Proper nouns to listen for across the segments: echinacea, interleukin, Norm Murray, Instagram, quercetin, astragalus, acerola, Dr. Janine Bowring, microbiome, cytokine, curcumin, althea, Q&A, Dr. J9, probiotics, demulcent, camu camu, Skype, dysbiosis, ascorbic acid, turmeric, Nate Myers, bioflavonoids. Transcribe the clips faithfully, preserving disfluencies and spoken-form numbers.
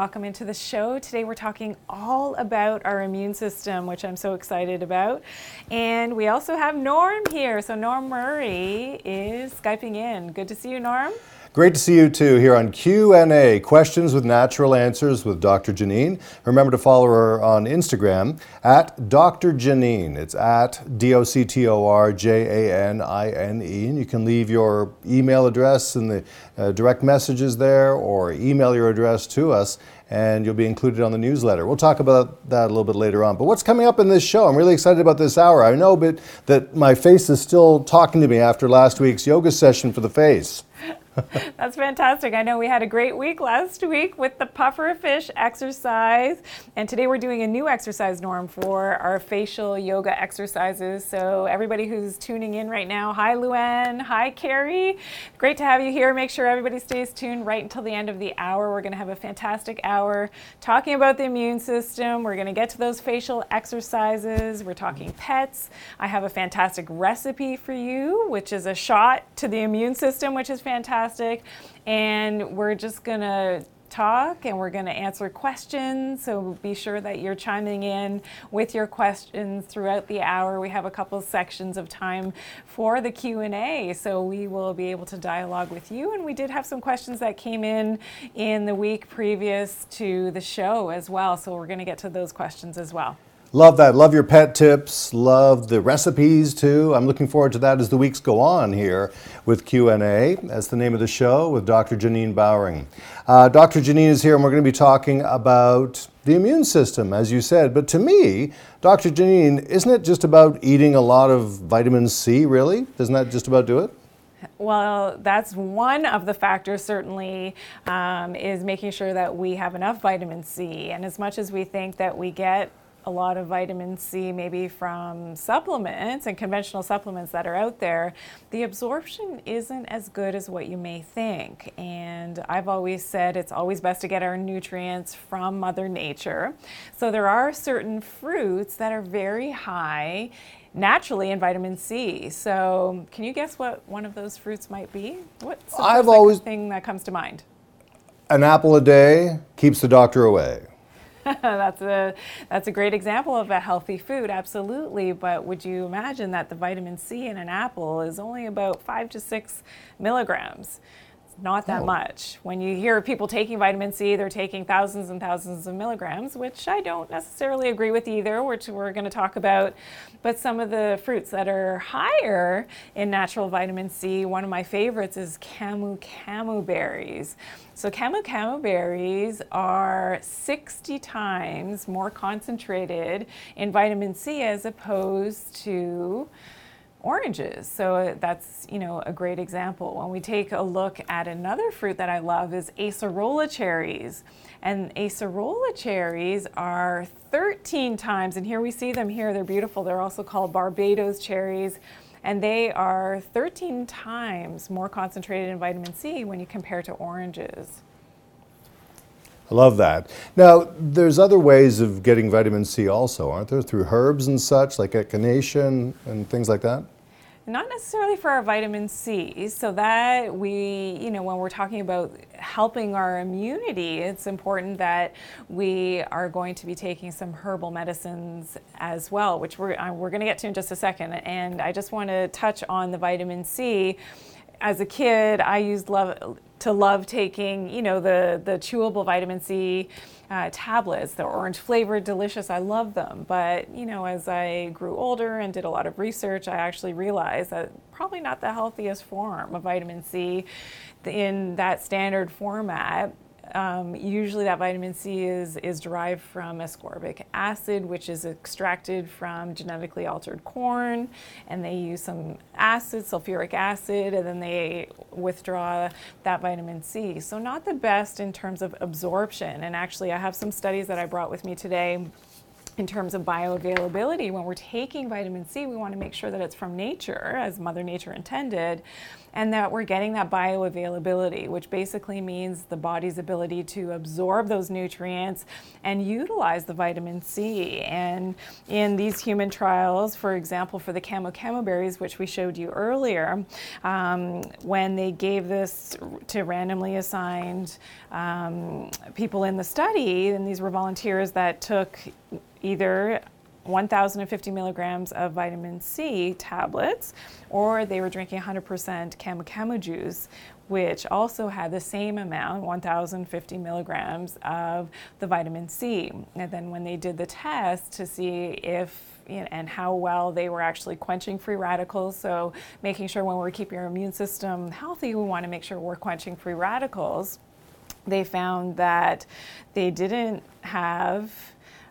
Welcome into the show. Today we're talking all about our immune system, which I'm so excited about. And we also have Norm here. So Norm Murray is Skyping in. Good to see you, Norm. Great to see you too here on Q and A, Questions with Natural Answers with Doctor Janine. Remember to follow her on Instagram at Doctor Janine. It's at D O C T O R J A N I N E. And you can leave your email address in the uh, direct messages there, or email your address to us and you'll be included on the newsletter. We'll talk about that a little bit later on. But what's coming up in this show? I'm really excited about this hour. I know but that my face is still talking to me after last week's yoga session for the face. That's fantastic. I know we had a great week last week with the pufferfish exercise, and today we're doing a new exercise, Norm, for our facial yoga exercises. So everybody who's tuning in right now, hi Luann, hi Carrie, great to have you here. Make sure everybody stays tuned right until the end of the hour. We're going to have a fantastic hour talking about the immune system. We're going to get to those facial exercises. We're talking pets. I have a fantastic recipe for you, which is a shot to the immune system, which is fantastic. And we're just going to talk and we're going to answer questions, so be sure that you're chiming in with your questions throughout the hour. We have a couple sections of time for the Q and A, so we will be able to dialogue with you. And we did have some questions that came in in the week previous to the show as well, so we're going to get to those questions as well. Love that. Love your pet tips. Love the recipes too. I'm looking forward to that as the weeks go on here with Q and A. That's the name of the show with Doctor Janine Bowring. Uh, Doctor Janine is here and we're going to be talking about the immune system, as you said. But to me, Doctor Janine, isn't it just about eating a lot of vitamin C, really? Doesn't that just about do it? Well, that's one of the factors, certainly, um, is making sure that we have enough vitamin C. And as much as we think that we get a lot of vitamin C maybe from supplements and conventional supplements that are out there, the absorption isn't as good as what you may think. And I've always said it's always best to get our nutrients from Mother Nature. So there are certain fruits that are very high naturally in vitamin C. So can you guess what one of those fruits might be? What's the I've always thing that comes to mind? An apple a day keeps the doctor away. That's a that's a great example of a healthy food, absolutely. But would you imagine that the vitamin C in an apple is only about five to six milligrams? It's not that oh. much. When you hear people taking vitamin C, they're taking thousands and thousands of milligrams, which I don't necessarily agree with either, which we're going to talk about. But some of the fruits that are higher in natural vitamin C, one of my favorites is camu camu berries. So camu camu berries are sixty times more concentrated in vitamin C as opposed to oranges. So that's, you know, a great example. When we take a look at another fruit that I love is acerola cherries. And acerola cherries are thirteen times, and here we see them here, they're beautiful. They're also called Barbados cherries. And they are thirteen times more concentrated in vitamin C when you compare to oranges. I love that. Now, there's other ways of getting vitamin C also, aren't there? Through herbs and such, like echinacea and things like that? Not necessarily for our vitamin C. So that we, you know, when we're talking about helping our immunity, it's important that we are going to be taking some herbal medicines as well, which we're, uh, we're going to get to in just a second. And I just want to touch on the vitamin C. As a kid, I used love... to love taking, you know, the, the chewable vitamin C uh, tablets, the orange flavored, delicious, I love them. But, you know, as I grew older and did a lot of research, I actually realized that probably not the healthiest form of vitamin C in that standard format. Um, usually that vitamin C is, is derived from ascorbic acid, which is extracted from genetically altered corn, and they use some acid, sulfuric acid, and then they withdraw that vitamin C. So not the best in terms of absorption. And actually I have some studies that I brought with me today in terms of bioavailability, when we're taking vitamin C, we want to make sure that it's from nature, as Mother Nature intended, and that we're getting that bioavailability, which basically means the body's ability to absorb those nutrients and utilize the vitamin C. And in these human trials, for example, for the camu camu berries, which we showed you earlier, um, when they gave this to randomly assigned um, people in the study, and these were volunteers that took either one thousand fifty milligrams of vitamin C tablets, or they were drinking one hundred percent camu camu juice, which also had the same amount, one thousand fifty milligrams of the vitamin C. And then when they did the test to see if and how well they were actually quenching free radicals, so making sure when we're keeping our immune system healthy, we want to make sure we're quenching free radicals, they found that they didn't have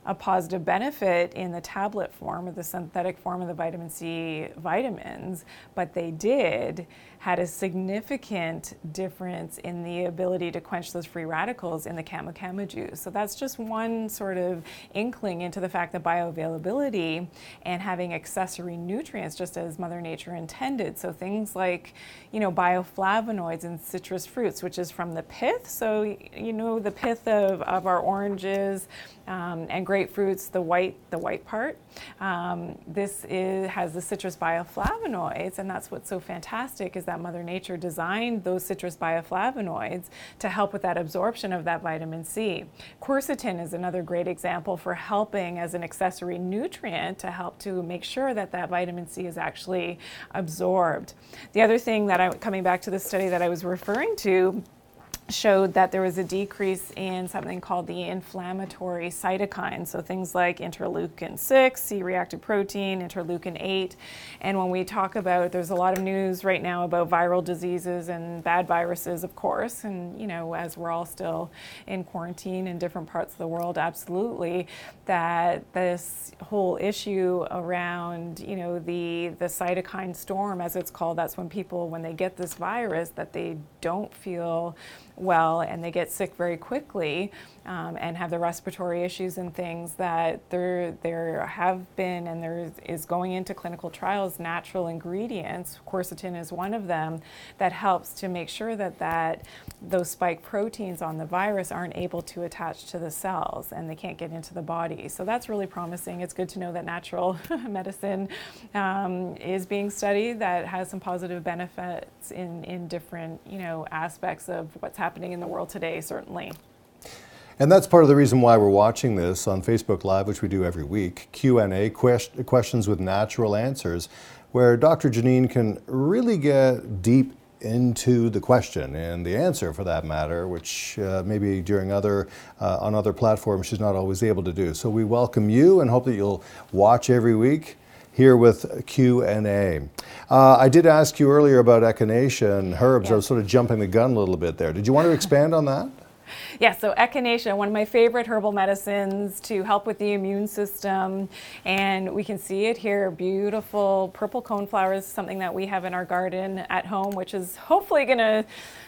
a positive benefit in the tablet form or the synthetic form of the vitamin C vitamins, but they did had a significant difference in the ability to quench those free radicals in the camu camu juice. So that's just one sort of inkling into the fact that bioavailability and having accessory nutrients, just as Mother Nature intended. So things like, you know, bioflavonoids in citrus fruits, which is from the pith. So, you know, the pith of, of our oranges um, and grapefruits, the white, the white part. Um, this is, has the citrus bioflavonoids, and that's what's so fantastic is that Mother Nature designed those citrus bioflavonoids to help with that absorption of that vitamin C. Quercetin is another great example for helping as an accessory nutrient to help to make sure that that vitamin C is actually absorbed. The other thing that I, coming back to the study that I was referring to, showed that there was a decrease in something called the inflammatory cytokine. So things like interleukin six, C-reactive protein, interleukin eight. And when we talk about, there's a lot of news right now about viral diseases and bad viruses, of course. And, you know, as we're all still in quarantine in different parts of the world, absolutely, that this whole issue around, you know, the, the cytokine storm, as it's called, that's when people, when they get this virus, that they don't feel well and they get sick very quickly um, and have the respiratory issues and things that there there have been, and there is going into clinical trials natural ingredients, quercetin is one of them, that helps to make sure that, that those spike proteins on the virus aren't able to attach to the cells and they can't get into the body. So that's really promising. It's good to know that natural medicine um, is being studied, that has some positive benefits in, in different, you know, aspects of what's happening in the world today, certainly. And that's part of the reason why we're watching this on Facebook Live, which we do every week, Q and A, quest- questions with natural answers, where Doctor Janine can really get deep into the question and the answer, for that matter, which uh, maybe during other uh, on other platforms she's not always able to do. So we welcome you and hope that you'll watch every week here with Q and A. Uh, I did ask you earlier about echinacea and herbs. Yep. I was sort of jumping the gun a little bit there. Did you want to expand on that? Yeah, so echinacea, one of my favorite herbal medicines to help with the immune system. And we can see it here, beautiful purple coneflowers, something that we have in our garden at home, which is hopefully going to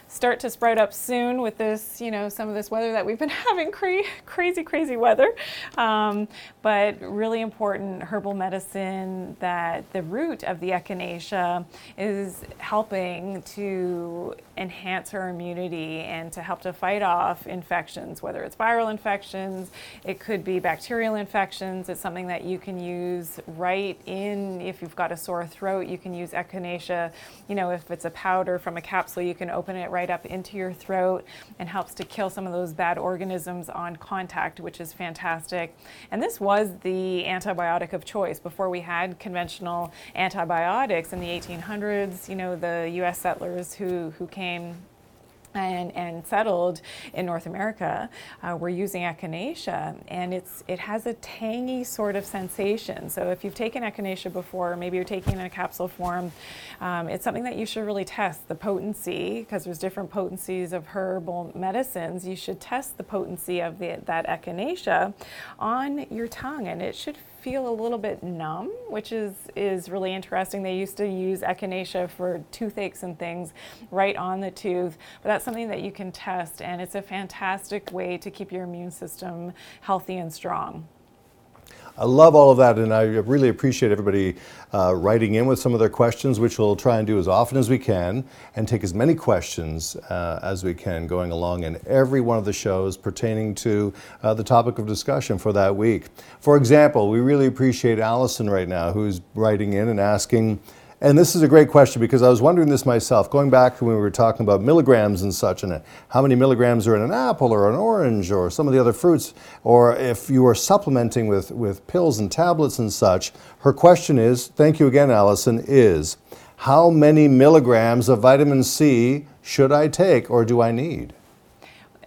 start to sprout up soon with this, you know, some of this weather that we've been having, cra- crazy, crazy weather. Um, but really important herbal medicine that the root of the echinacea is helping to enhance our immunity and to help to fight off infections, whether it's viral infections, it could be bacterial infections. It's something that you can use right in, if you've got a sore throat, you can use echinacea. You know, if it's a powder from a capsule, you can open it right Right up into your throat and helps to kill some of those bad organisms on contact, which is fantastic. And this was the antibiotic of choice before we had conventional antibiotics in the eighteen hundreds. You know, the U S settlers who who came And, and settled in North America, uh, we're using echinacea, and it's it has a tangy sort of sensation. So if you've taken echinacea before, maybe you're taking it in a capsule form, um, it's something that you should really test the potency, because there's different potencies of herbal medicines. You should test the potency of the, that echinacea on your tongue, and it should feel a little bit numb, which is is really interesting. They used to use echinacea for toothaches and things right on the tooth, but that's something that you can test, and it's a fantastic way to keep your immune system healthy and strong. I love all of that, and I really appreciate everybody uh, writing in with some of their questions, which we'll try and do as often as we can, and take as many questions uh, as we can going along in every one of the shows pertaining to uh, the topic of discussion for that week. For example, we really appreciate Allison right now, who's writing in and asking, and this is a great question because I was wondering this myself, going back to when we were talking about milligrams and such, and how many milligrams are in an apple or an orange or some of the other fruits, or if you are supplementing with, with pills and tablets and such. Her question is, thank you again, Allison, is how many milligrams of vitamin C should I take or do I need?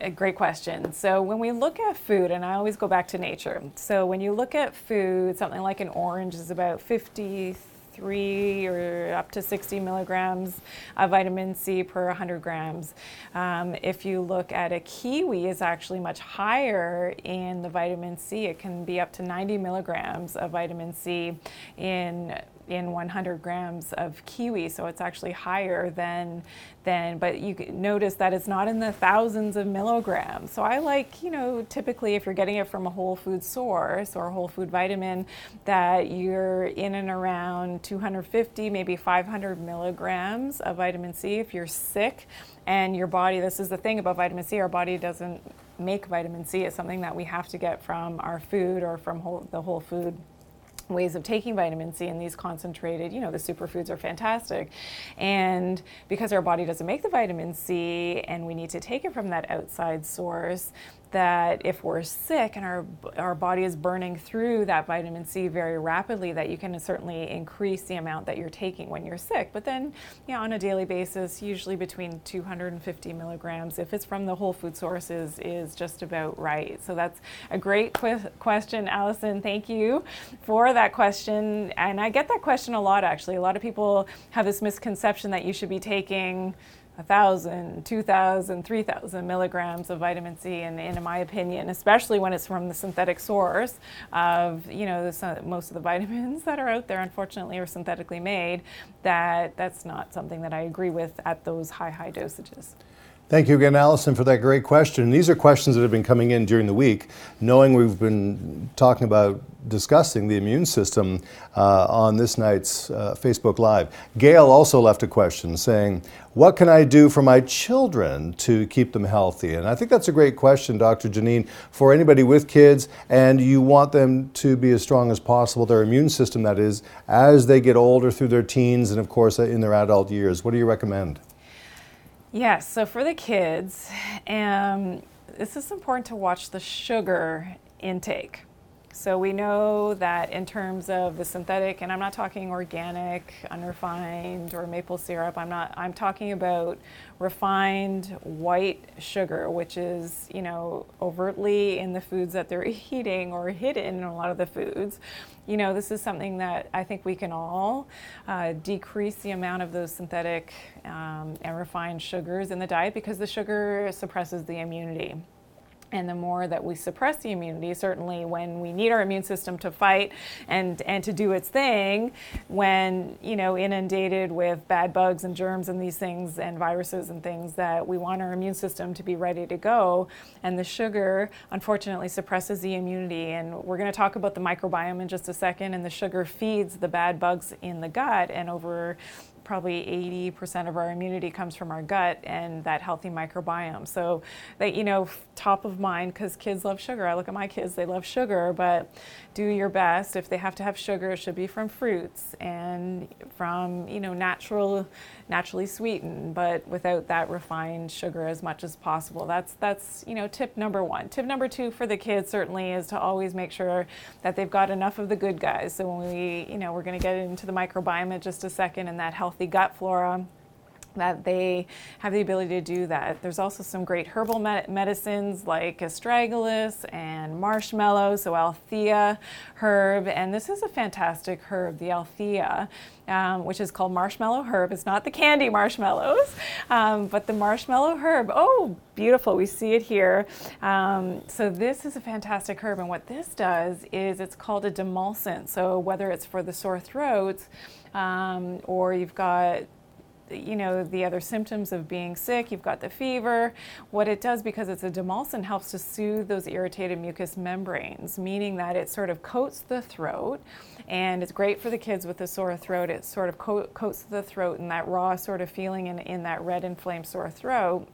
A great question. So when we look at food, and I always go back to nature, so when you look at food, something like an orange is about fifty, three or up to sixty milligrams of vitamin C per one hundred grams. Um, if you look at a kiwi, it's actually much higher in the vitamin C. It can be up to ninety milligrams of vitamin C in in one hundred grams of kiwi, so it's actually higher than, than but you notice that it's not in the thousands of milligrams. So I like, you know, typically if you're getting it from a whole food source or a whole food vitamin, that you're in and around two hundred fifty, maybe five hundred milligrams of vitamin C. If you're sick and your body, this is the thing about vitamin C, our body doesn't make vitamin C. It's something that we have to get from our food or from whole, the whole food ways of taking vitamin C, and these concentrated, you know, the superfoods are fantastic. And because our body doesn't make the vitamin C and we need to take it from that outside source, that if we're sick and our our body is burning through that vitamin C very rapidly, that you can certainly increase the amount that you're taking when you're sick. But then, you know, on a daily basis, usually between two hundred fifty milligrams, if it's from the whole food sources, is just about right. So that's a great qu- question, Allison. Thank you for that question. And I get that question a lot, actually. A lot of people have this misconception that you should be taking one thousand, two thousand, three thousand milligrams of vitamin C, and, and in my opinion, especially when it's from the synthetic source of, you know, the, most of the vitamins that are out there, unfortunately, are synthetically made, that that's not something that I agree with at those high, high dosages. Thank you again, Allison, for that great question. These are questions that have been coming in during the week, knowing we've been talking about discussing the immune system uh, on this night's uh, Facebook Live. Gail also left a question saying, what can I do for my children to keep them healthy? And I think that's a great question, Doctor Janine, for anybody with kids, and you want them to be as strong as possible, their immune system, that is, as they get older through their teens and, of course, in their adult years. What do you recommend? Yes, so for the kids, um, this is important to watch the sugar intake. So we know that in terms of the synthetic, and I'm not talking organic, unrefined, or maple syrup, I'm not, I'm talking about refined white sugar, which is, you know, overtly in the foods that they're eating or hidden in a lot of the foods. You know, this is something that I think we can all uh, decrease the amount of those synthetic um, and refined sugars in the diet, because the sugar suppresses the immunity. And the more that we suppress the immunity, certainly when we need our immune system to fight and, and to do its thing, when, you know, inundated with bad bugs and germs and these things and viruses and things, that we want our immune system to be ready to go. And the sugar, unfortunately, suppresses the immunity. And we're going to talk about the microbiome in just a second. And the sugar feeds the bad bugs in the gut, and over probably eighty percent of our immunity comes from our gut and that healthy microbiome. So that, you know, top of mind, because kids love sugar. I look at my kids, they love sugar, but do your best. If they have to have sugar, it should be from fruits and from, you know, natural, naturally sweetened, but without that refined sugar as much as possible. That's, that's, you know, tip number one. Tip number two for the kids certainly is to always make sure that they've got enough of the good guys. So when we, you know, we're going to get into the microbiome in just a second and that health the gut flora, that they have the ability to do that. There's also some great herbal med- medicines like astragalus and marshmallow, so althea herb, and this is a fantastic herb, the althea, um, which is called marshmallow herb. It's not the candy marshmallows, um, but the marshmallow herb. Oh, beautiful, we see it here. Um, so this is a fantastic herb, and what this does is it's called a demulcent, so whether it's for the sore throat, Um, or you've got you know, the other symptoms of being sick. You've got the fever. What it does, because it's a demulcent, helps to soothe those irritated mucous membranes, meaning that it sort of coats the throat, and it's great for the kids with a sore throat. It sort of co coats the throat, and that raw sort of feeling in, in that red inflamed sore throat,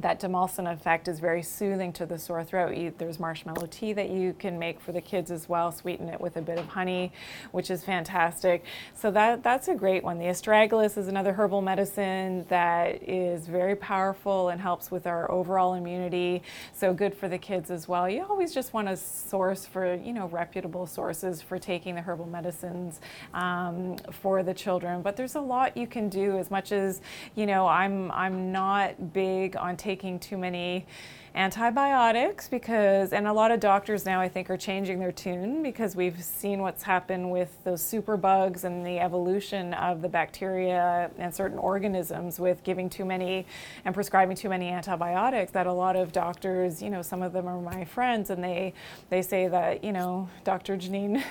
that demulcent effect is very soothing to the sore throat. You, there's marshmallow tea that you can make for the kids as well, sweeten it with a bit of honey, which is fantastic. So that, that's a great one. The astragalus is another herbal medicine that is very powerful and helps with our overall immunity, so good for the kids as well. You always just want a source for, you know, reputable sources for taking the herbal medicines um, for the children. But there's a lot you can do. As much as, you know, I'm, I'm not big on taking taking too many antibiotics, because, and a lot of doctors now I think are changing their tune because we've seen what's happened with those superbugs and the evolution of the bacteria and certain organisms with giving too many and prescribing too many antibiotics, that a lot of doctors, you know, some of them are my friends, and they, they say that, you know, Doctor Janine,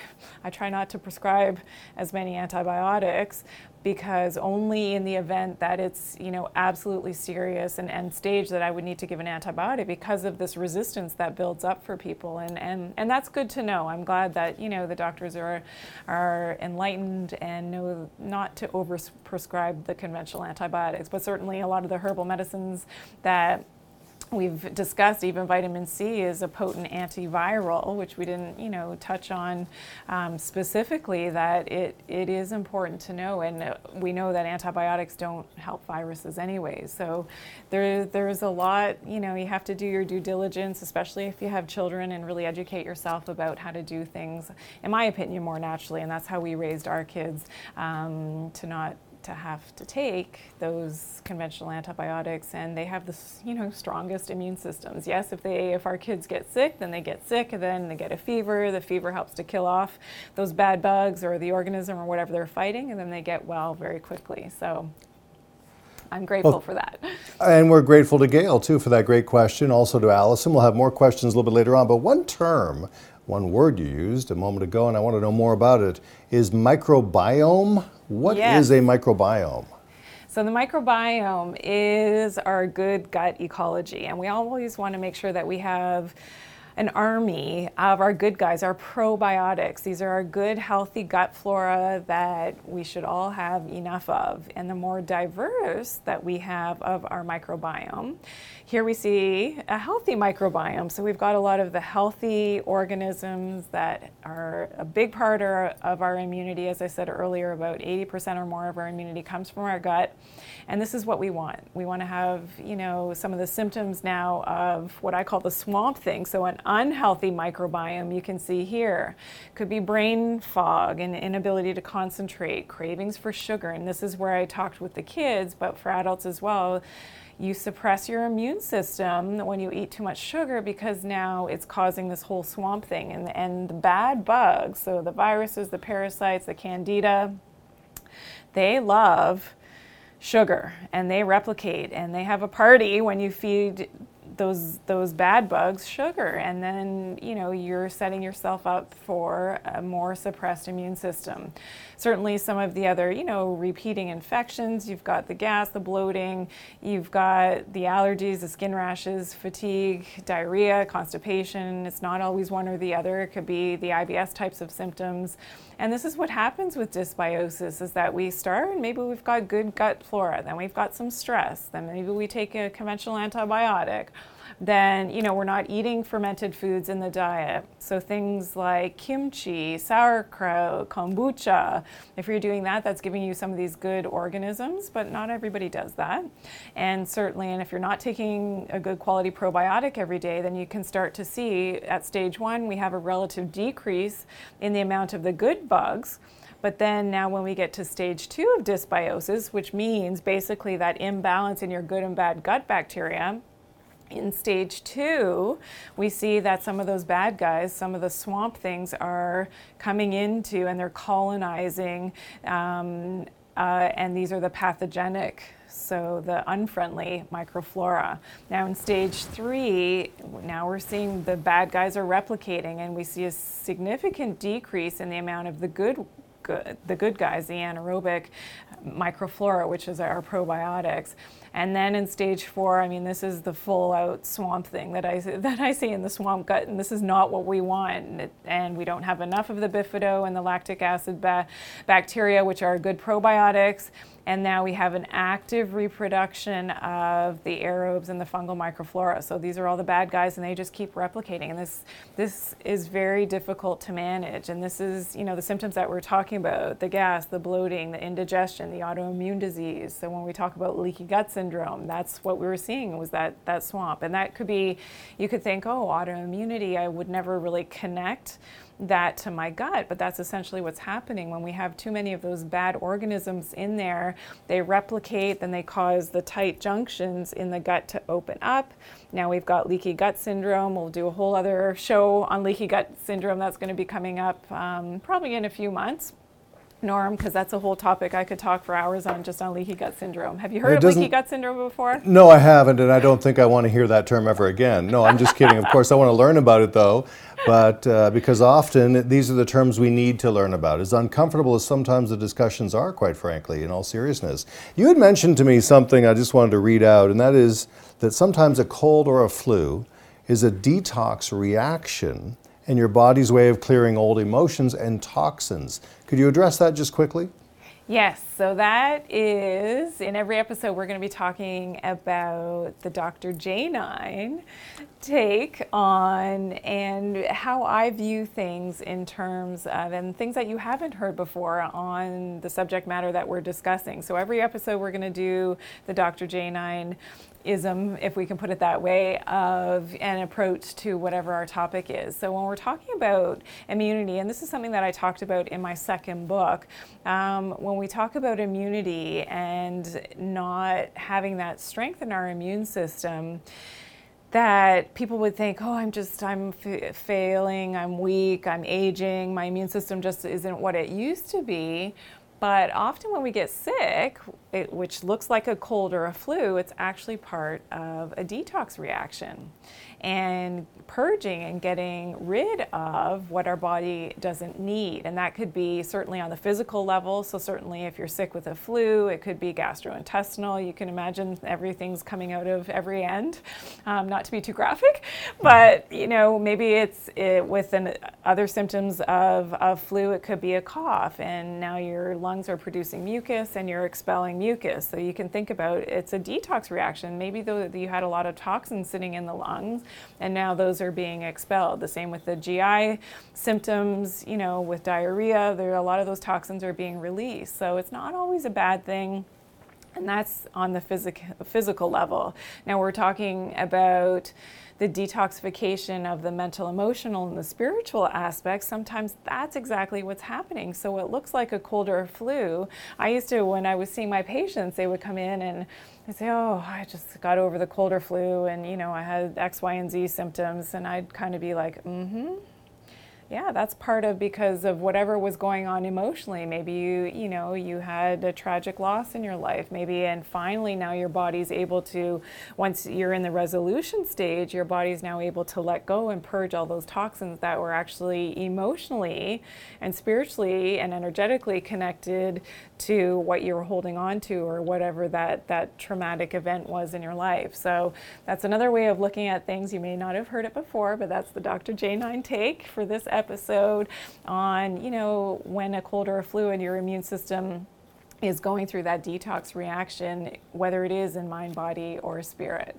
I try not to prescribe as many antibiotics, because only in the event that it's, you know, absolutely serious and end stage that I would need to give an antibiotic, because of this resistance that builds up for people. And, and, and that's good to know. I'm glad that, you know, the doctors are, are enlightened and know not to over-prescribe the conventional antibiotics. But certainly a lot of the herbal medicines that we've discussed, even vitamin C is a potent antiviral, which we didn't, you know, touch on um, specifically, that it, it is important to know. And we know that antibiotics don't help viruses anyways. So there, there's a lot, you know, you have to do your due diligence, especially if you have children, and really educate yourself about how to do things, in my opinion, more naturally. And that's how we raised our kids, um, to not to have to take those conventional antibiotics, and they have the, you know, strongest immune systems. Yes, if they, if our kids get sick, then they get sick, and then they get a fever. The fever helps to kill off those bad bugs or the organism or whatever they're fighting, and then they get well very quickly. So I'm grateful well, for that. And we're grateful to Gail, too, for that great question, also to Allison. We'll have more questions a little bit later on, but one term, one word you used a moment ago, and I want to know more about it, is microbiome. What yes. is a microbiome? So the microbiome is our good gut ecology, and we always want to make sure that we have an army of our good guys, our probiotics. These are our good, healthy gut flora that we should all have enough of. And the more diverse that we have of our microbiome, here we see a healthy microbiome. So we've got a lot of the healthy organisms that are a big part of our immunity. As I said earlier, about eighty percent or more of our immunity comes from our gut. And this is what we want. We want to have, you know, some of the symptoms now of what I call the swamp thing. So an unhealthy microbiome, you can see here, could be brain fog and inability to concentrate, cravings for sugar. And this is where I talked with the kids, but for adults as well. You suppress your immune system when you eat too much sugar, because now it's causing this whole swamp thing. And, and the bad bugs, so the viruses, the parasites, the candida, they love sugar, and they replicate, and they have a party when you feed those those bad bugs sugar, and then, you know, you're setting yourself up for a more suppressed immune system. Certainly some of the other, you know, repeating infections, you've got the gas, the bloating, you've got the allergies, the skin rashes, fatigue, diarrhea, constipation. It's not always one or the other. It could be the I B S types of symptoms. And this is what happens with dysbiosis, is that we start, and maybe we've got good gut flora, then we've got some stress, then maybe we take a conventional antibiotic, then, you know, we're not eating fermented foods in the diet. So things like kimchi, sauerkraut, kombucha, if you're doing that, that's giving you some of these good organisms, but not everybody does that. And certainly, and if you're not taking a good quality probiotic every day, then you can start to see at stage one, we have a relative decrease in the amount of the good bugs. But then now when we get to stage two of dysbiosis, which means basically that imbalance in your good and bad gut bacteria, in stage two, we see that some of those bad guys, some of the swamp things are coming into, and they're colonizing, um, uh, and these are the pathogenic, so the unfriendly microflora. Now in stage three, now we're seeing the bad guys are replicating, and we see a significant decrease in the amount of the good good, the good guys, the anaerobic microflora, which is our probiotics. And then in stage four, I mean, this is the full-out swamp thing that I that I see in the swamp gut, and this is not what we want. And, it, and we don't have enough of the bifido and the lactic acid ba bacteria, which are good probiotics. And now we have an active reproduction of the aerobes and the fungal microflora. So these are all the bad guys, and they just keep replicating. And this this is very difficult to manage. And this is, you know, the symptoms that we're talking about: the gas, the bloating, the indigestion, the autoimmune disease. So when we talk about leaky gut syndrome, that's what we were seeing, was that that swamp. And that could be, you could think, oh, autoimmunity, I would never really connect that to my gut, but that's essentially what's happening. When we have too many of those bad organisms in there, they replicate, then they cause the tight junctions in the gut to open up. Now we've got leaky gut syndrome. We'll do a whole other show on leaky gut syndrome. That's going to be coming up um, probably in a few months, Norm, because that's a whole topic I could talk for hours on, just on leaky gut syndrome. Have you heard of leaky gut syndrome before? No, I haven't, and I don't think I want to hear that term ever again. No, I'm just kidding. Of course, I want to learn about it, though, but uh, because often these are the terms we need to learn about. As uncomfortable as sometimes the discussions are, quite frankly, in all seriousness. You had mentioned to me something I just wanted to read out, and that is that sometimes a cold or a flu is a detox reaction and your body's way of clearing old emotions and toxins. Could you address that just quickly? Yes, so that is, in every episode we're going to be talking about the Doctor Janine take on and how I view things in terms of, and things that you haven't heard before on the subject matter that we're discussing. So every episode we're going to do the Doctor Janine ism, if we can put it that way, of an approach to whatever our topic is. So when we're talking about immunity, and this is something that I talked about in my second book, um, when we talk about immunity and not having that strength in our immune system, that people would think, oh, I'm just, I'm f failing, I'm weak, I'm aging, my immune system just isn't what it used to be. But often when we get sick, it, which looks like a cold or a flu, it's actually part of a detox reaction. And purging and getting rid of what our body doesn't need. And that could be certainly on the physical level. So certainly if you're sick with a flu, it could be gastrointestinal. You can imagine everything's coming out of every end, um, not to be too graphic, but you know, maybe it's it, with an, other symptoms of, of flu, it could be a cough, and now your lungs are producing mucus and you're expelling mucus. So you can think about, it's a detox reaction. Maybe though you had a lot of toxins sitting in the lungs, and now those are being expelled. The same with the G I symptoms, you know, with diarrhea, there are a lot of those toxins are being released. So it's not always a bad thing. And that's on the physic- physical level. Now we're talking about the detoxification of the mental, emotional, and the spiritual aspects. Sometimes that's exactly what's happening. So it looks like a cold or a flu. I used to, when I was seeing my patients, they would come in and I'd say, oh, I just got over the cold or flu, and you know, I had X, Y, and Z symptoms, and I'd kind of be like, mm-hmm. Yeah, that's part of, because of whatever was going on emotionally. Maybe you, you know, you had a tragic loss in your life, maybe, and finally now your body's able to, once you're in the resolution stage, your body's now able to let go and purge all those toxins that were actually emotionally and spiritually and energetically connected to what you were holding on to, or whatever that, that traumatic event was in your life. So that's another way of looking at things. You may not have heard it before, but that's the Doctor Janine take for this episode. episode on, you know, when a cold or a flu and your immune system is going through that detox reaction, whether it is in mind, body, or spirit.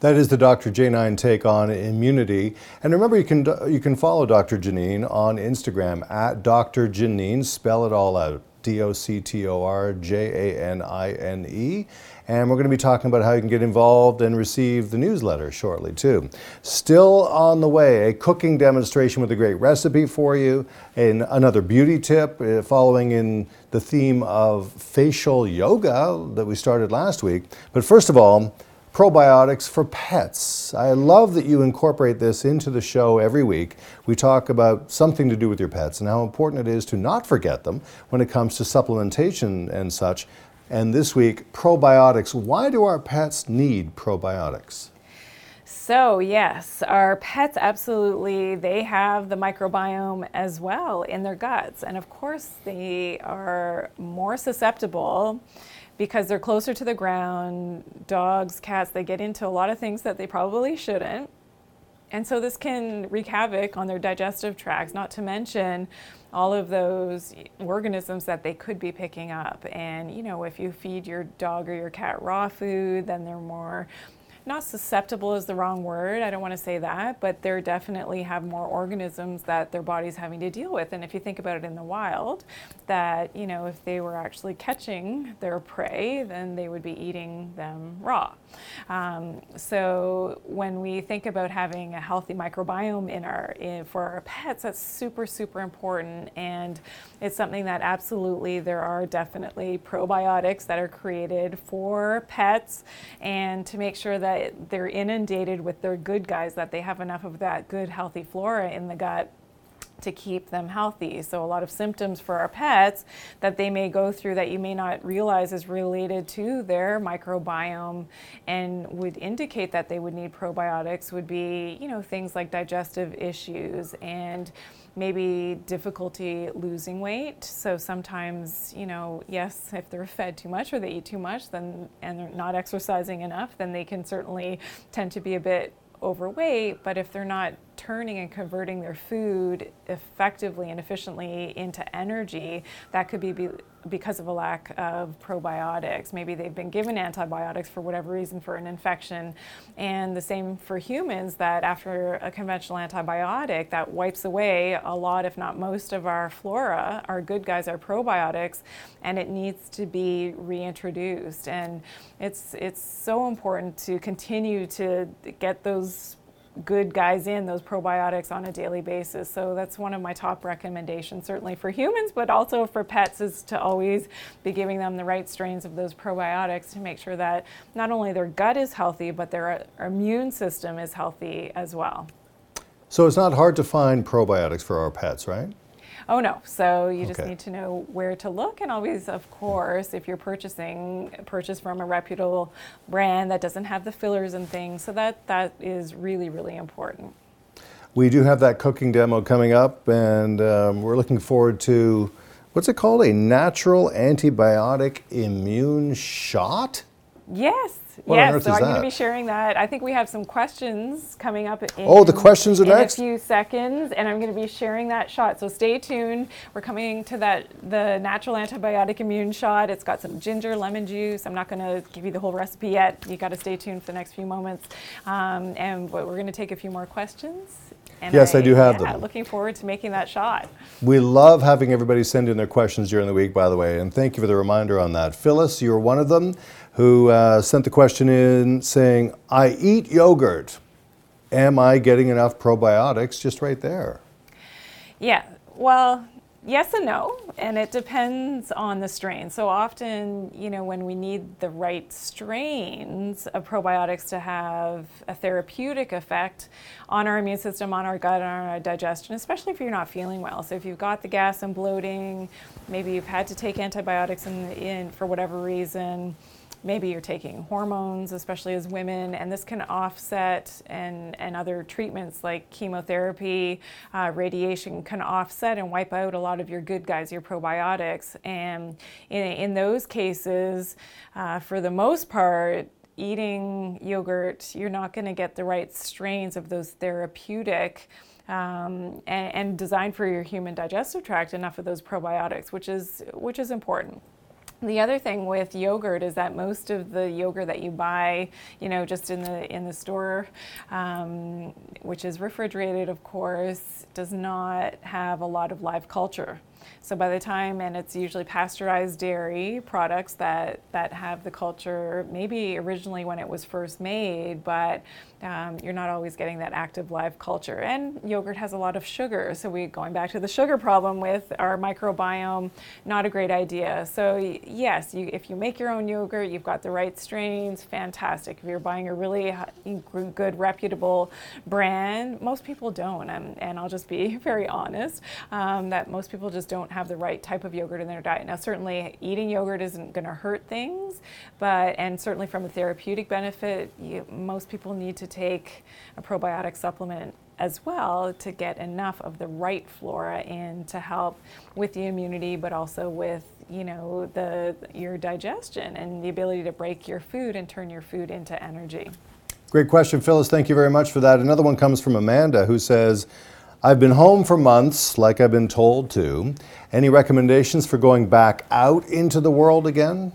That is the Doctor Janine take on immunity. And remember, you can, you can follow Doctor Janine on Instagram at Doctor Janine, spell it all out, D O C T O R J A N I N E. And we're going to be talking about how you can get involved and receive the newsletter shortly, too. Still on the way, a cooking demonstration with a great recipe for you, and another beauty tip uh, following in the theme of facial yoga that we started last week. But first of all, probiotics for pets. I love that you incorporate this into the show every week. We talk about something to do with your pets and how important it is to not forget them when it comes to supplementation and such. And this week, probiotics. Why do our pets need probiotics? So yes, our pets absolutely, they have the microbiome as well in their guts. And of course they are more susceptible because they're closer to the ground. Dogs, cats, they get into a lot of things that they probably shouldn't. And so this can wreak havoc on their digestive tracts, not to mention all of those organisms that they could be picking up. And you know, if you feed your dog or your cat raw food, then they're more, not susceptible is the wrong word, I don't want to say that, but they definitely have more organisms that their body's having to deal with. And if you think about it in the wild, that, you know, if they were actually catching their prey, then they would be eating them raw. Um, so when we think about having a healthy microbiome in our in, for our pets, that's super, super important. And it's something that absolutely, there are definitely probiotics that are created for pets, and to make sure that they're inundated with their good guys, that they have enough of that good healthy flora in the gut to keep them healthy. So a lot of symptoms for our pets that they may go through that you may not realize is related to their microbiome and would indicate that they would need probiotics would be, you know, things like digestive issues and maybe difficulty losing weight. So sometimes, you know, yes, if they're fed too much or they eat too much, then and they're not exercising enough, then they can certainly tend to be a bit overweight. But if they're not turning and converting their food effectively and efficiently into energy, that could be, be because of a lack of probiotics. Maybe they've been given antibiotics for whatever reason for an infection. And the same for humans, that after a conventional antibiotic that wipes away a lot, if not most, of our flora, our good guys, our probiotics, and it needs to be reintroduced. And it's it's so important to continue to get those good guys in, those probiotics, on a daily basis. So that's one of my top recommendations, certainly for humans, but also for pets, is to always be giving them the right strains of those probiotics to make sure that not only their gut is healthy, but their immune system is healthy as well. So it's not hard to find probiotics for our pets, right? Oh no, so you just okay. need to know where to look, and always, of course, if you're purchasing, purchase from a reputable brand that doesn't have the fillers and things, so that, that is really, really important. We do have that cooking demo coming up, and um, we're looking forward to, what's it called, a natural antibiotic immune shot? Yes. What yes, so I'm that? going to be sharing that. I think we have some questions coming up in, oh, the questions are in next? a few seconds, and I'm going to be sharing that shot. So stay tuned. We're coming to that the natural antibiotic immune shot. It's got some ginger, lemon juice. I'm not going to give you the whole recipe yet. You got to stay tuned for the next few moments. Um, and but we're going to take a few more questions. And yes, I, I do have yeah, them. Looking forward to making that shot. We love having everybody send in their questions during the week, by the way, and thank you for the reminder on that. Phyllis, you're one of them, who uh, sent the question in saying, I eat yogurt. Am I getting enough probiotics? Just right there. Yeah, well, yes and no, and it depends on the strain. So often, you know, when we need the right strains of probiotics to have a therapeutic effect on our immune system, on our gut, on our digestion, especially if you're not feeling well. So if you've got the gas and bloating, maybe you've had to take antibiotics in, the, in for whatever reason, maybe you're taking hormones, especially as women, and this can offset, and, and other treatments like chemotherapy, uh, radiation can offset and wipe out a lot of your good guys, your probiotics. And in, in those cases, uh, for the most part, eating yogurt, you're not going to get the right strains of those therapeutic um, and, and designed for your human digestive tract enough of those probiotics, which is which is important. The other thing with yogurt is that most of the yogurt that you buy, you know, just in the in the store, um, which is refrigerated, of course, does not have a lot of live culture. So by the time, and it's usually pasteurized dairy products that, that have the culture, maybe originally when it was first made, but um, you're not always getting that active live culture. And yogurt has a lot of sugar. So we going back to the sugar problem with our microbiome, not a great idea. So yes, you, if you make your own yogurt, you've got the right strains, fantastic. If you're buying a really good, reputable brand, most people don't. And, and I'll just be very honest um, that most people just don't have the right type of yogurt in their diet. Now, certainly eating yogurt isn't going to hurt things, but and certainly from a therapeutic benefit, you, most people need to take a probiotic supplement as well to get enough of the right flora in to help with the immunity, but also with, you know, the your digestion and the ability to break your food and turn your food into energy. Great question, Phyllis. Thank you very much for that. Another one comes from Amanda, who says, I've been home for months, like I've been told to. Any recommendations for going back out into the world again?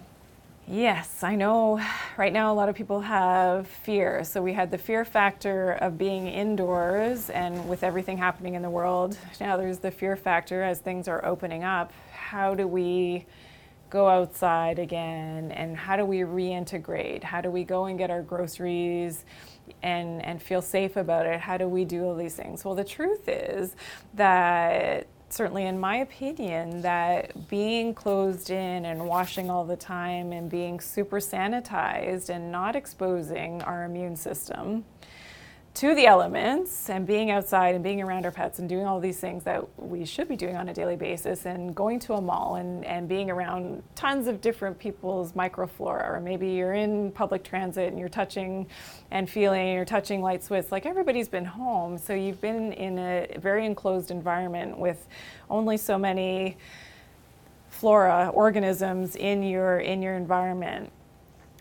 Yes, I know right now a lot of people have fear. So we had the fear factor of being indoors, and with everything happening in the world, now there's the fear factor as things are opening up. How do we go outside again, and how do we reintegrate? How do we go and get our groceries and, and feel safe about it? How do we do all these things? Well, the truth is that certainly in my opinion that being closed in and washing all the time and being super sanitized and not exposing our immune system to the elements and being outside and being around our pets and doing all these things that we should be doing on a daily basis, and going to a mall and, and being around tons of different people's microflora, or maybe you're in public transit and you're touching and feeling, you're touching light switch, like everybody's been home. So you've been in a very enclosed environment with only so many flora organisms in your in your environment.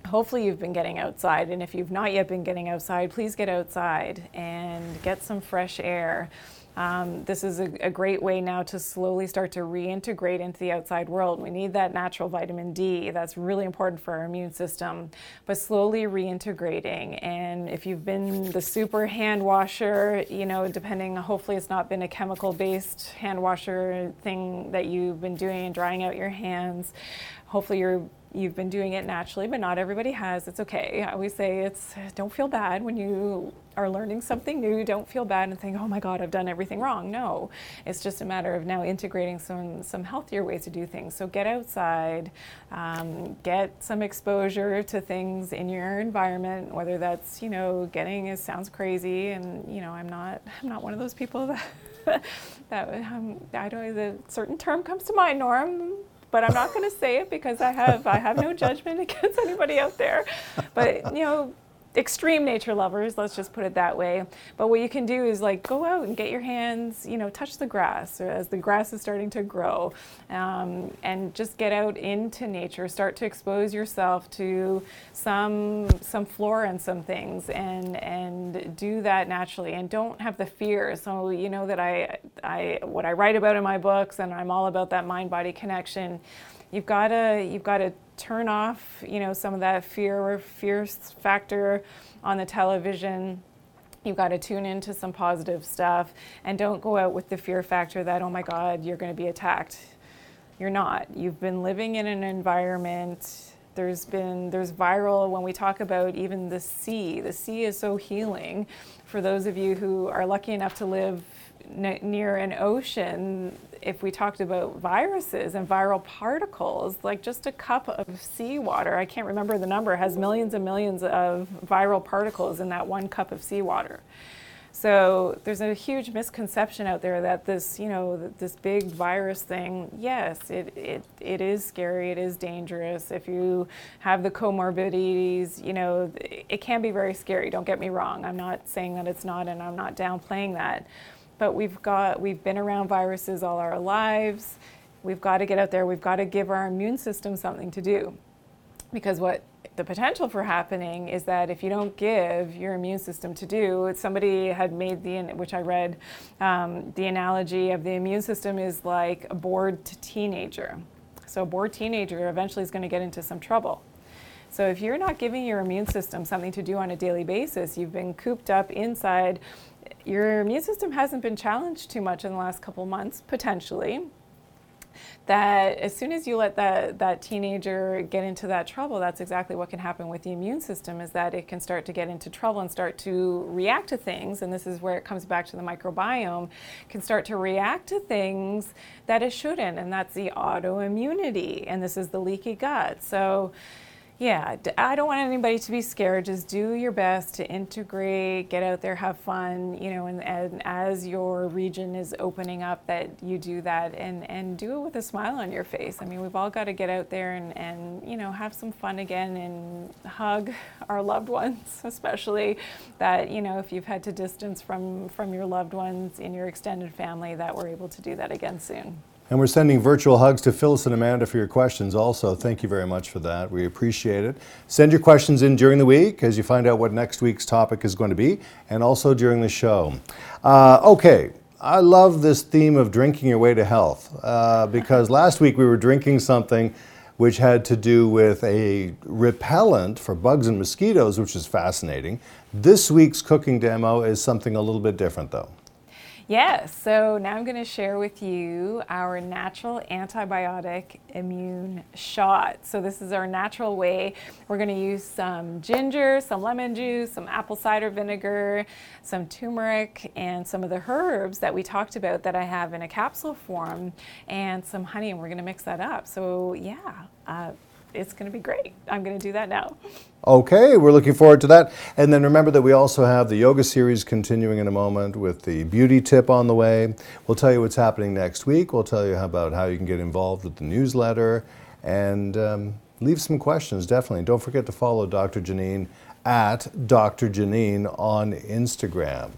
Hopefully you've been getting outside, and if you've not yet been getting outside, please get outside and get some fresh air. Um, this is a, a great way now to slowly start to reintegrate into the outside world. We need that natural vitamin D. That's really important for our immune system, but slowly reintegrating. And if you've been the super hand washer, you know, depending, hopefully it's not been a chemical based hand washer thing that you've been doing and drying out your hands. Hopefully you're You've been doing it naturally, but not everybody has. It's okay. I always say it's don't feel bad when you are learning something new. Don't feel bad and think, oh my God, I've done everything wrong. No, it's just a matter of now integrating some some healthier ways to do things. So get outside, um, get some exposure to things in your environment, whether that's, you know, getting, it sounds crazy, and you know, I'm not I'm not one of those people that that um, I don't know, a certain term comes to mind, Norm. But I'm not going to say it because I have I have no judgment against anybody out there. But, you know, extreme nature lovers, let's just put it that way. But what you can do is, like, go out and get your hands, you know, touch the grass as the grass is starting to grow. Um, and just get out into nature. Start to expose yourself to some some flora and some things, and and do that naturally. And don't have the fear. So you know that I I what I write about in my books, and I'm all about that mind-body connection. You've got to you've got to turn off, you know, some of that fear or fear factor on the television. You've got to tune into some positive stuff, and don't go out with the fear factor that, oh my God, you're going to be attacked. You're not. You've been living in an environment. There's been, there's viral, when we talk about even the sea, the sea is so healing. For those of you who are lucky enough to live n- near an ocean, if we talked about viruses and viral particles, like just a cup of seawater, I can't remember the number, has millions and millions of viral particles in that one cup of seawater. So there's a huge misconception out there that this, you know, this big virus thing, yes, it, it it is scary, it is dangerous. If you have the comorbidities, you know, it can be very scary, don't get me wrong. I'm not saying that it's not, and I'm not downplaying that. But we've got, we've been around viruses all our lives. We've got to get out there, we've got to give our immune system something to do. Because what the potential for happening is that if you don't give your immune system to do, somebody had made the, which I read, um, the analogy of the immune system is like a bored teenager. So a bored teenager eventually is going to get into some trouble. So if you're not giving your immune system something to do on a daily basis, you've been cooped up inside, your immune system hasn't been challenged too much in the last couple months, potentially, that as soon as you let that, that teenager get into that trouble, that's exactly what can happen with the immune system, is that it can start to get into trouble and start to react to things. And this is where it comes back to the microbiome, can start to react to things that it shouldn't. And that's the autoimmunity. And this is the leaky gut. So Yeah, I don't want anybody to be scared. Just do your best to integrate, get out there, have fun, you know, and, and as your region is opening up, that you do that and, and do it with a smile on your face. I mean, we've all got to get out there and, and, you know, have some fun again and hug our loved ones, especially that, you know, if you've had to distance from, from your loved ones in your extended family, that we're able to do that again soon. And we're sending virtual hugs to Phyllis and Amanda for your questions also. Thank you very much for that. We appreciate it. Send your questions in during the week as you find out what next week's topic is going to be, and also during the show. Uh, okay, I love this theme of drinking your way to health, uh, because last week we were drinking something which had to do with a repellent for bugs and mosquitoes, which is fascinating. This week's cooking demo is something a little bit different, though. Yes, so now I'm going to share with you our natural antibiotic immune shot. So this is our natural way. We're going to use some ginger, some lemon juice, some apple cider vinegar, some turmeric, and some of the herbs that we talked about that I have in a capsule form, and some honey, and we're going to mix that up. So yeah, uh, it's going to be great. I'm going to do that now. Okay, we're looking forward to that. And then remember that we also have the yoga series continuing in a moment with the beauty tip on the way. We'll tell you what's happening next week. We'll tell you about how you can get involved with the newsletter, and um, leave some questions, definitely. Don't forget to follow Doctor Janine at Doctor Janine on Instagram.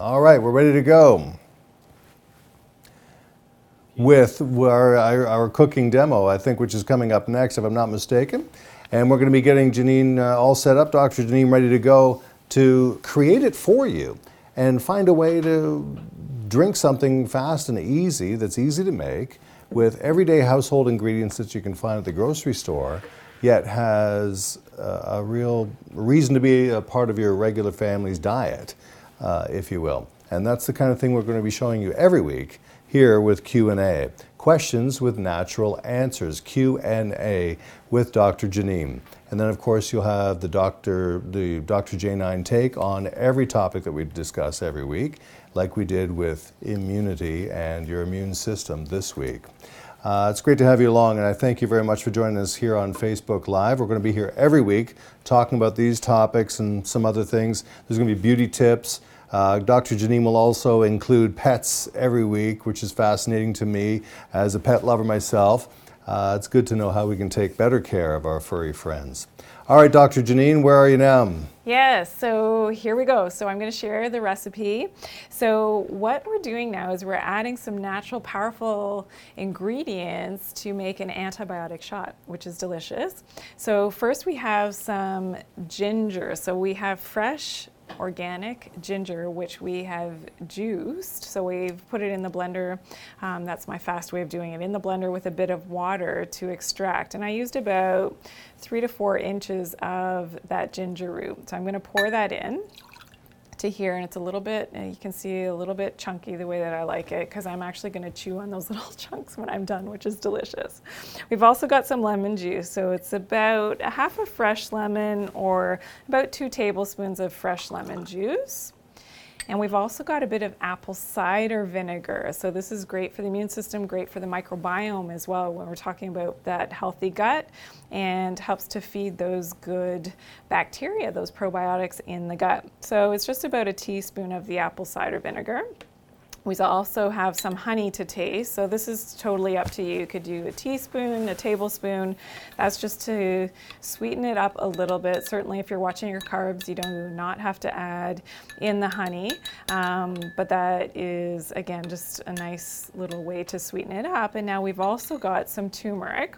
All right, we're ready to go with our, our, our cooking demo, I think, which is coming up next, if I'm not mistaken. And we're going to be getting Janine uh, all set up, Doctor Janine ready to go to create it for you and find a way to drink something fast and easy that's easy to make with everyday household ingredients that you can find at the grocery store, yet has uh, a real reason to be a part of your regular family's diet, uh, if you will. And that's the kind of thing we're going to be showing you every week here with Q and A. Questions with Natural Answers, Q and A with Doctor Janine. And then, of course, you'll have the Doctor the Doctor J nine take on every topic that we discuss every week, like we did with immunity and your immune system this week. Uh, it's great to have you along, and I thank you very much for joining us here on Facebook Live. We're going to be here every week talking about these topics and some other things. There's going to be beauty tips. Uh, Doctor Janine will also include pets every week, which is fascinating to me as a pet lover myself. Uh, it's good to know how we can take better care of our furry friends. All right, Doctor Janine, where are you now? Yes, so here we go. So I'm going to share the recipe. So what we're doing now is we're adding some natural, powerful ingredients to make an antibiotic shot, which is delicious. So first we have some ginger. So we have fresh organic ginger, which we have juiced. So we've put it in the blender. Um, that's my fast way of doing it, in the blender with a bit of water to extract. And I used about three to four inches of that ginger root. So I'm going to pour that in to here, and it's a little bit, you can see a little bit chunky the way that I like it, because I'm actually going to chew on those little chunks when I'm done, which is delicious. We've also got some lemon juice, so it's about a half a fresh lemon or about two tablespoons of fresh lemon juice. And we've also got a bit of apple cider vinegar. So this is great for the immune system, great for the microbiome as well when we're talking about that healthy gut, and helps to feed those good bacteria, those probiotics in the gut. So it's just about a teaspoon of the apple cider vinegar. We also have some honey to taste. So this is totally up to you. You could do a teaspoon, a tablespoon. That's just to sweeten it up a little bit. Certainly if you're watching your carbs, you do not have to add in the honey. Um, but that is, again, just a nice little way to sweeten it up. And now we've also got some turmeric.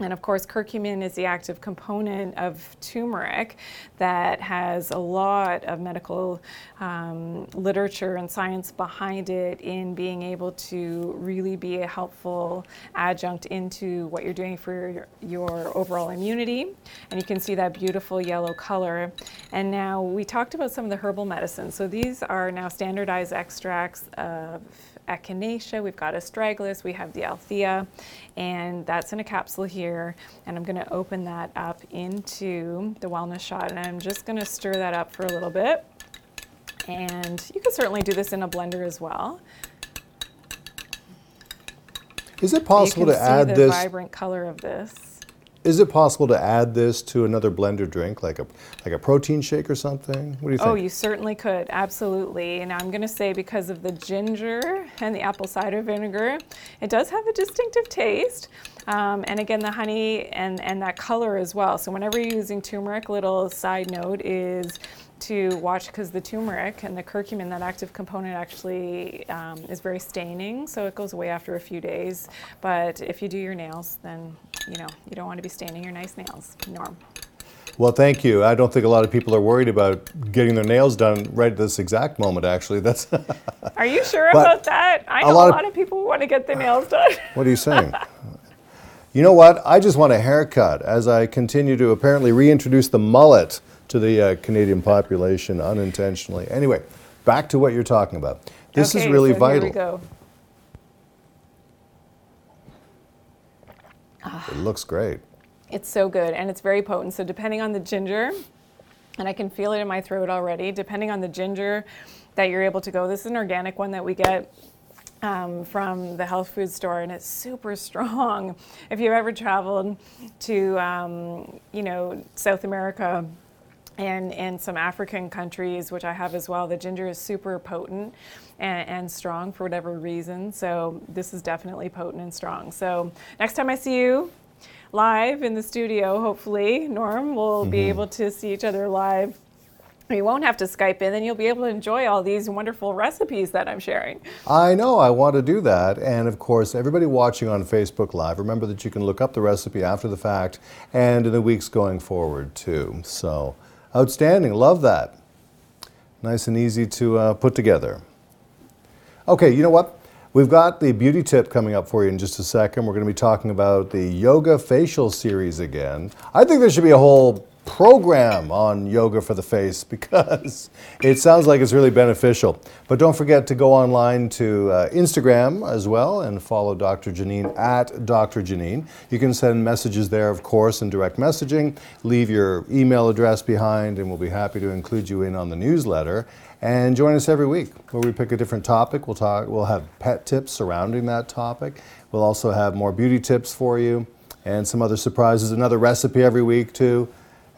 And of course, curcumin is the active component of turmeric that has a lot of medical um, literature and science behind it in being able to really be a helpful adjunct into what you're doing for your, your overall immunity. And you can see that beautiful yellow color. And now we talked about some of the herbal medicines. So these are now standardized extracts of echinacea, we've got astragalus, we have the althea, and that's in a capsule here. And I'm going to open that up into the wellness shot, and I'm just going to stir that up for a little bit. And you can certainly do this in a blender as well. Is it possible to add this? You can see the vibrant color of this. Is it possible to add this to another blender drink, like a like a protein shake or something? What do you think? Oh, you certainly could, absolutely. And I'm going to say, because of the ginger and the apple cider vinegar, it does have a distinctive taste. Um, and again, the honey and, and that color as well. So whenever you're using turmeric, little side note is to watch, because the turmeric and the curcumin, that active component, actually um, is very staining, so it goes away after a few days. But if you do your nails, then you know you don't want to be staining your nice nails. Norm. Well, thank you. I don't think a lot of people are worried about getting their nails done right at this exact moment, actually. That's Are you sure about that? I know a lot, a lot of, of people want to get their nails done. What are you saying? You know what? I just want a haircut, as I continue to apparently reintroduce the mullet to the uh, Canadian population unintentionally. Anyway, back to what you're talking about. This okay, is really so vital. Here we go. It looks great. It's so good, and it's very potent. So depending on the ginger, and I can feel it in my throat already, depending on the ginger that you're able to go, this is an organic one that we get Um, from the health food store, and it's super strong. If you've ever traveled to, um, you know, South America and, and some African countries, which I have as well, the ginger is super potent and, and strong for whatever reason. So this is definitely potent and strong. So next time I see you live in the studio, hopefully, Norm, we'll mm-hmm. be able to see each other live. You won't have to Skype in, and you'll be able to enjoy all these wonderful recipes that I'm sharing. I know, I want to do that. And of course, everybody watching on Facebook Live, remember that you can look up the recipe after the fact and in the weeks going forward too. So, outstanding, love that. Nice and easy to uh, put together. Okay, you know what? We've got the beauty tip coming up for you in just a second. We're going to be talking about the yoga facial series again. I think there should be a whole program on yoga for the face, because it sounds like it's really beneficial. But don't forget to go online to uh, Instagram as well and follow Doctor Janine at Doctor Janine. You can send messages there, of course, in direct messaging. Leave your email address behind, and we'll be happy to include you in on the newsletter. And join us every week where we pick a different topic. We'll talk. We'll have pet tips surrounding that topic. We'll also have more beauty tips for you and some other surprises. Another recipe every week too.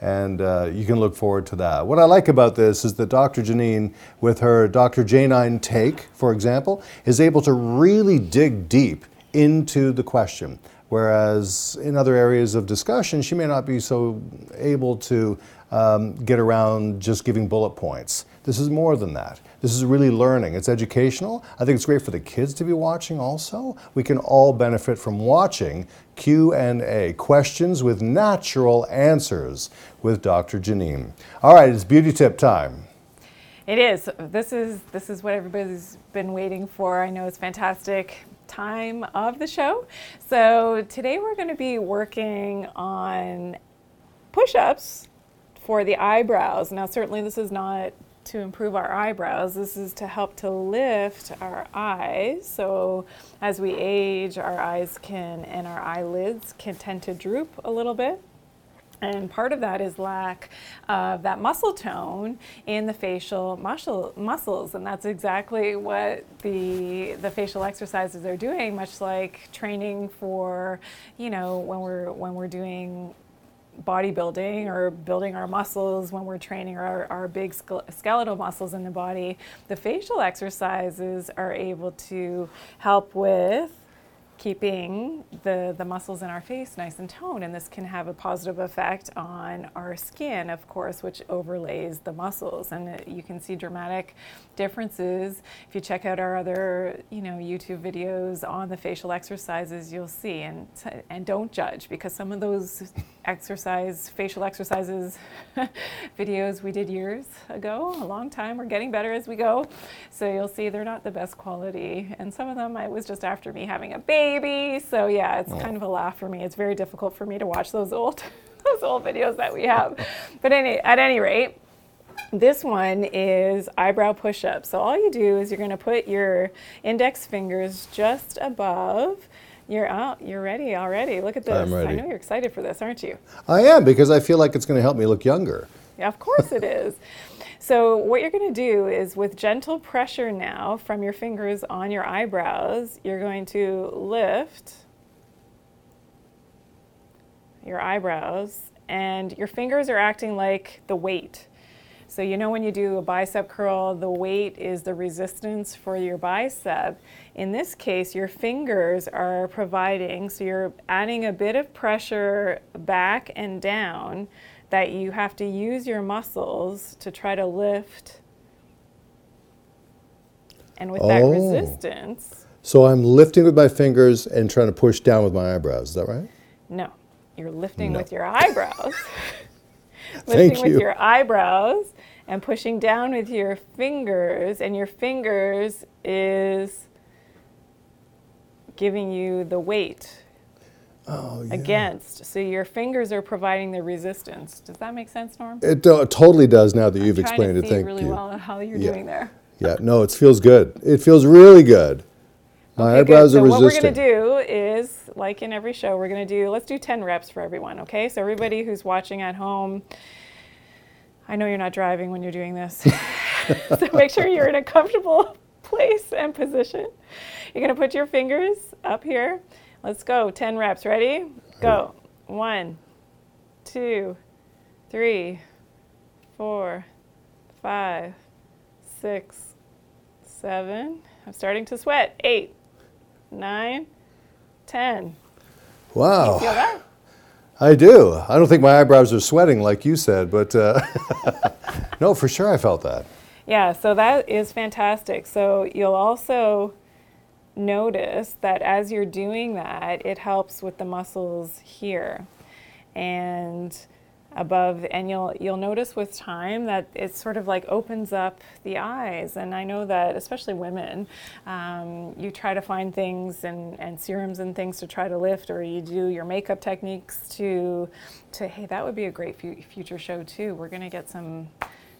And uh, you can look forward to that. What I like about this is that Doctor Janine, with her Doctor Janine take, for example, is able to really dig deep into the question. Whereas in other areas of discussion, she may not be so able to um, get around just giving bullet points. This is more than that. This is really learning. It's educational. I think it's great for the kids to be watching also. We can all benefit from watching Q and A, questions with natural answers, with Doctor Janine. All right, it's beauty tip time. It is. This is this is what everybody's been waiting for. I know it's fantastic time of the show. So today we're going to be working on push-ups for the eyebrows. Now, certainly this is not to improve our eyebrows. This is to help to lift our eyes. So as we age, our eyes can and our eyelids can tend to droop a little bit. And part of that is lack of that muscle tone in the facial muscle, muscles. And that's exactly what the the facial exercises are doing, much like training for, you know, when we're when we're doing bodybuilding or building our muscles, when we're training our, our big skeletal muscles in the body. The facial exercises are able to help with keeping the, the muscles in our face nice and toned, and this can have a positive effect on our skin, of course, which overlays the muscles. And it, you can see dramatic differences. If you check out our other, you know, YouTube videos on the facial exercises, you'll see. And, and don't judge, because some of those exercise, facial exercises videos we did years ago, a long time, we're getting better as we go. So you'll see they're not the best quality. And some of them, I was just after me having a baby. So yeah, it's kind of a laugh for me. It's very difficult for me to watch those old those old videos that we have. But any, at any rate, this one is eyebrow push-up. So all you do is you're going to put your index fingers just above. You're out. You're ready already. Look at this. I'm ready. I know you're excited for this, aren't you? I am, because I feel like it's going to help me look younger. Yeah, of course it is. So what you're going to do is, with gentle pressure now from your fingers on your eyebrows, you're going to lift your eyebrows, and your fingers are acting like the weight. So you know when you do a bicep curl, the weight is the resistance for your bicep. In this case, your fingers are providing, so you're adding a bit of pressure back and down that you have to use your muscles to try to lift. And with oh. that resistance. So I'm lifting with my fingers and trying to push down with my eyebrows, is that right? No, you're lifting no. with your eyebrows. Lifting Thank with you. your eyebrows and pushing down with your fingers, and your fingers is giving you the weight oh, yeah. against. So your fingers are providing the resistance. Does that make sense, Norm? It uh, totally does now that I'm you've explained it. Thank you. I'm trying to see really well how you're yeah. doing there. Yeah, no, it feels good. It feels really good. My okay, eyebrows good. So are resistant. What we're going to do is, like in every show, we're going to do, let's do ten reps for everyone, okay? So everybody who's watching at home, I know you're not driving when you're doing this, so make sure you're in a comfortable place and position. You're going to put your fingers up here. Let's go, ten reps, ready? Go. One, two, three, four, five, six, seven, I'm starting to sweat, eight. Nine, ten. Wow. You feel that? I do. I don't think my eyebrows are sweating like you said, but uh, no, for sure I felt that. Yeah, so that is fantastic. So you'll also notice that as you're doing that, it helps with the muscles here and above, and you'll you'll notice with time that it sort of like opens up the eyes. And I know that especially women, um, you try to find things and, and serums and things to try to lift, or you do your makeup techniques to to hey, that would be a great fu- future show too. We're gonna get some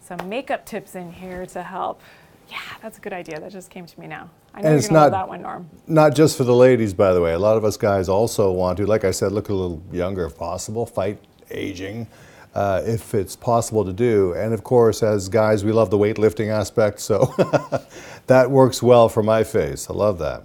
some makeup tips in here to help. Yeah, that's a good idea. That just came to me now. I know and you're gonna love that one, Norm. Not just for the ladies, by the way. A lot of us guys also want to, like I said, look a little younger if possible. Fight aging, uh, if it's possible to do. And of course, as guys, we love the weightlifting aspect, so that works well for my face. I love that.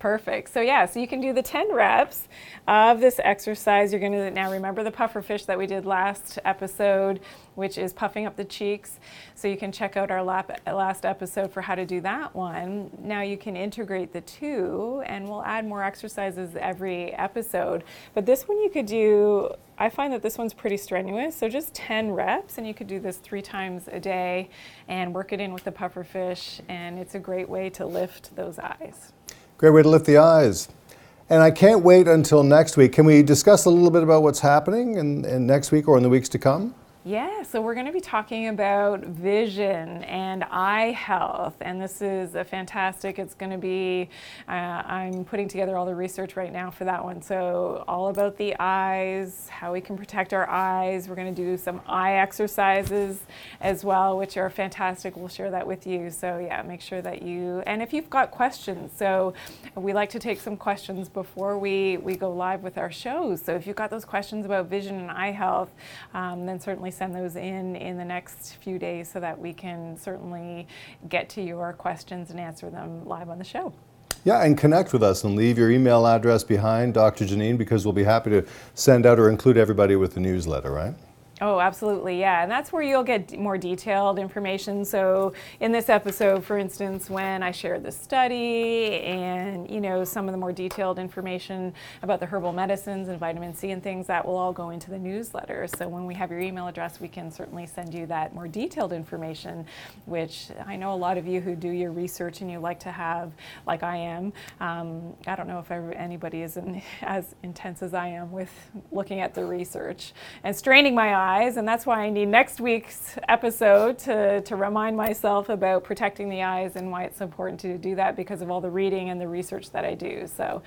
Perfect. So yeah, so you can do the ten reps of this exercise. You're going to now remember the puffer fish that we did last episode, which is puffing up the cheeks. So you can check out our lap, last episode for how to do that one. Now you can integrate the two, and we'll add more exercises every episode. But this one you could do, I find that this one's pretty strenuous. So just ten reps, and you could do this three times a day and work it in with the puffer fish. And it's a great way to lift those eyes. Great way to lift the eyes. And I can't wait until next week. Can we discuss a little bit about what's happening in, in next week or in the weeks to come? Yeah, so we're going to be talking about vision and eye health, and this is a fantastic, it's going to be, uh, I'm putting together all the research right now for that one, so all about the eyes, how we can protect our eyes. We're going to do some eye exercises as well, which are fantastic. We'll share that with you, so yeah, make sure that you, and if you've got questions, so we like to take some questions before we, we go live with our shows, so if you've got those questions about vision and eye health, um, then certainly send those in in the next few days so that we can certainly get to your questions and answer them live on the show. Yeah, and connect with us and leave your email address behind, Doctor Janine, because we'll be happy to send out or include everybody with the newsletter, right? Oh, absolutely, yeah, and that's where you'll get more detailed information. So in this episode, for instance, when I shared the study and, you know, some of the more detailed information about the herbal medicines and vitamin C and things, that will all go into the newsletter. So when we have your email address, we can certainly send you that more detailed information, which I know a lot of you who do your research and you like to have, like I am. Um, I don't know if ever, anybody is in, as intense as I am with looking at the research and straining my eyes. And that's why I need next week's episode to, to remind myself about protecting the eyes and why it's important to do that because of all the reading and the research that I do. So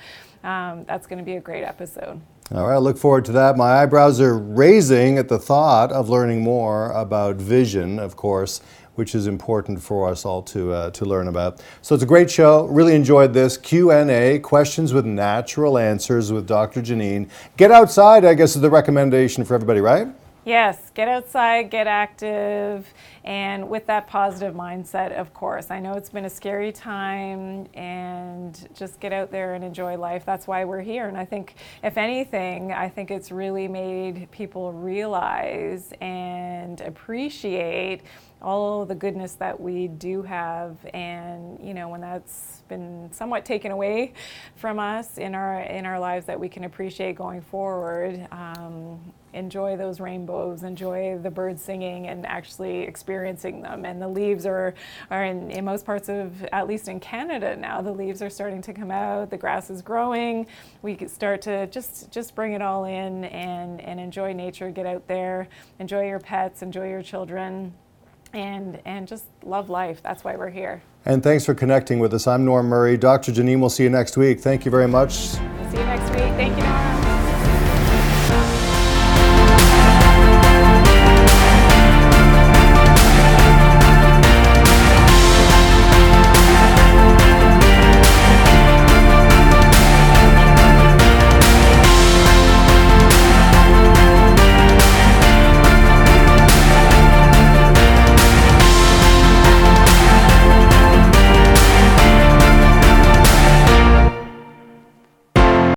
um, that's going to be a great episode. All right, I look forward to that. My eyebrows are raising at the thought of learning more about vision, of course, which is important for us all to uh, to learn about. So it's a great show. Really enjoyed this Q and A, questions with natural answers with Doctor Janine. Get outside, I guess, is the recommendation for everybody, right? Yes, get outside, get active, and with that positive mindset, of course. I know it's been a scary time, and just get out there and enjoy life. That's why we're here. And I think, if anything, I think it's really made people realize and appreciate all the goodness that we do have. And you know, when that's been somewhat taken away from us in our in our lives, that we can appreciate going forward. Um, enjoy those rainbows, enjoy the birds singing, and actually experiencing them. And the leaves are are in, in most parts of, at least in Canada now, the leaves are starting to come out. The grass is growing. We could start to just just bring it all in and and enjoy nature. Get out there, enjoy your pets, enjoy your children. And and just love life. That's why we're here. And thanks for connecting with us. I'm Norm Murray. Doctor Janine, we'll see you next week. Thank you very much.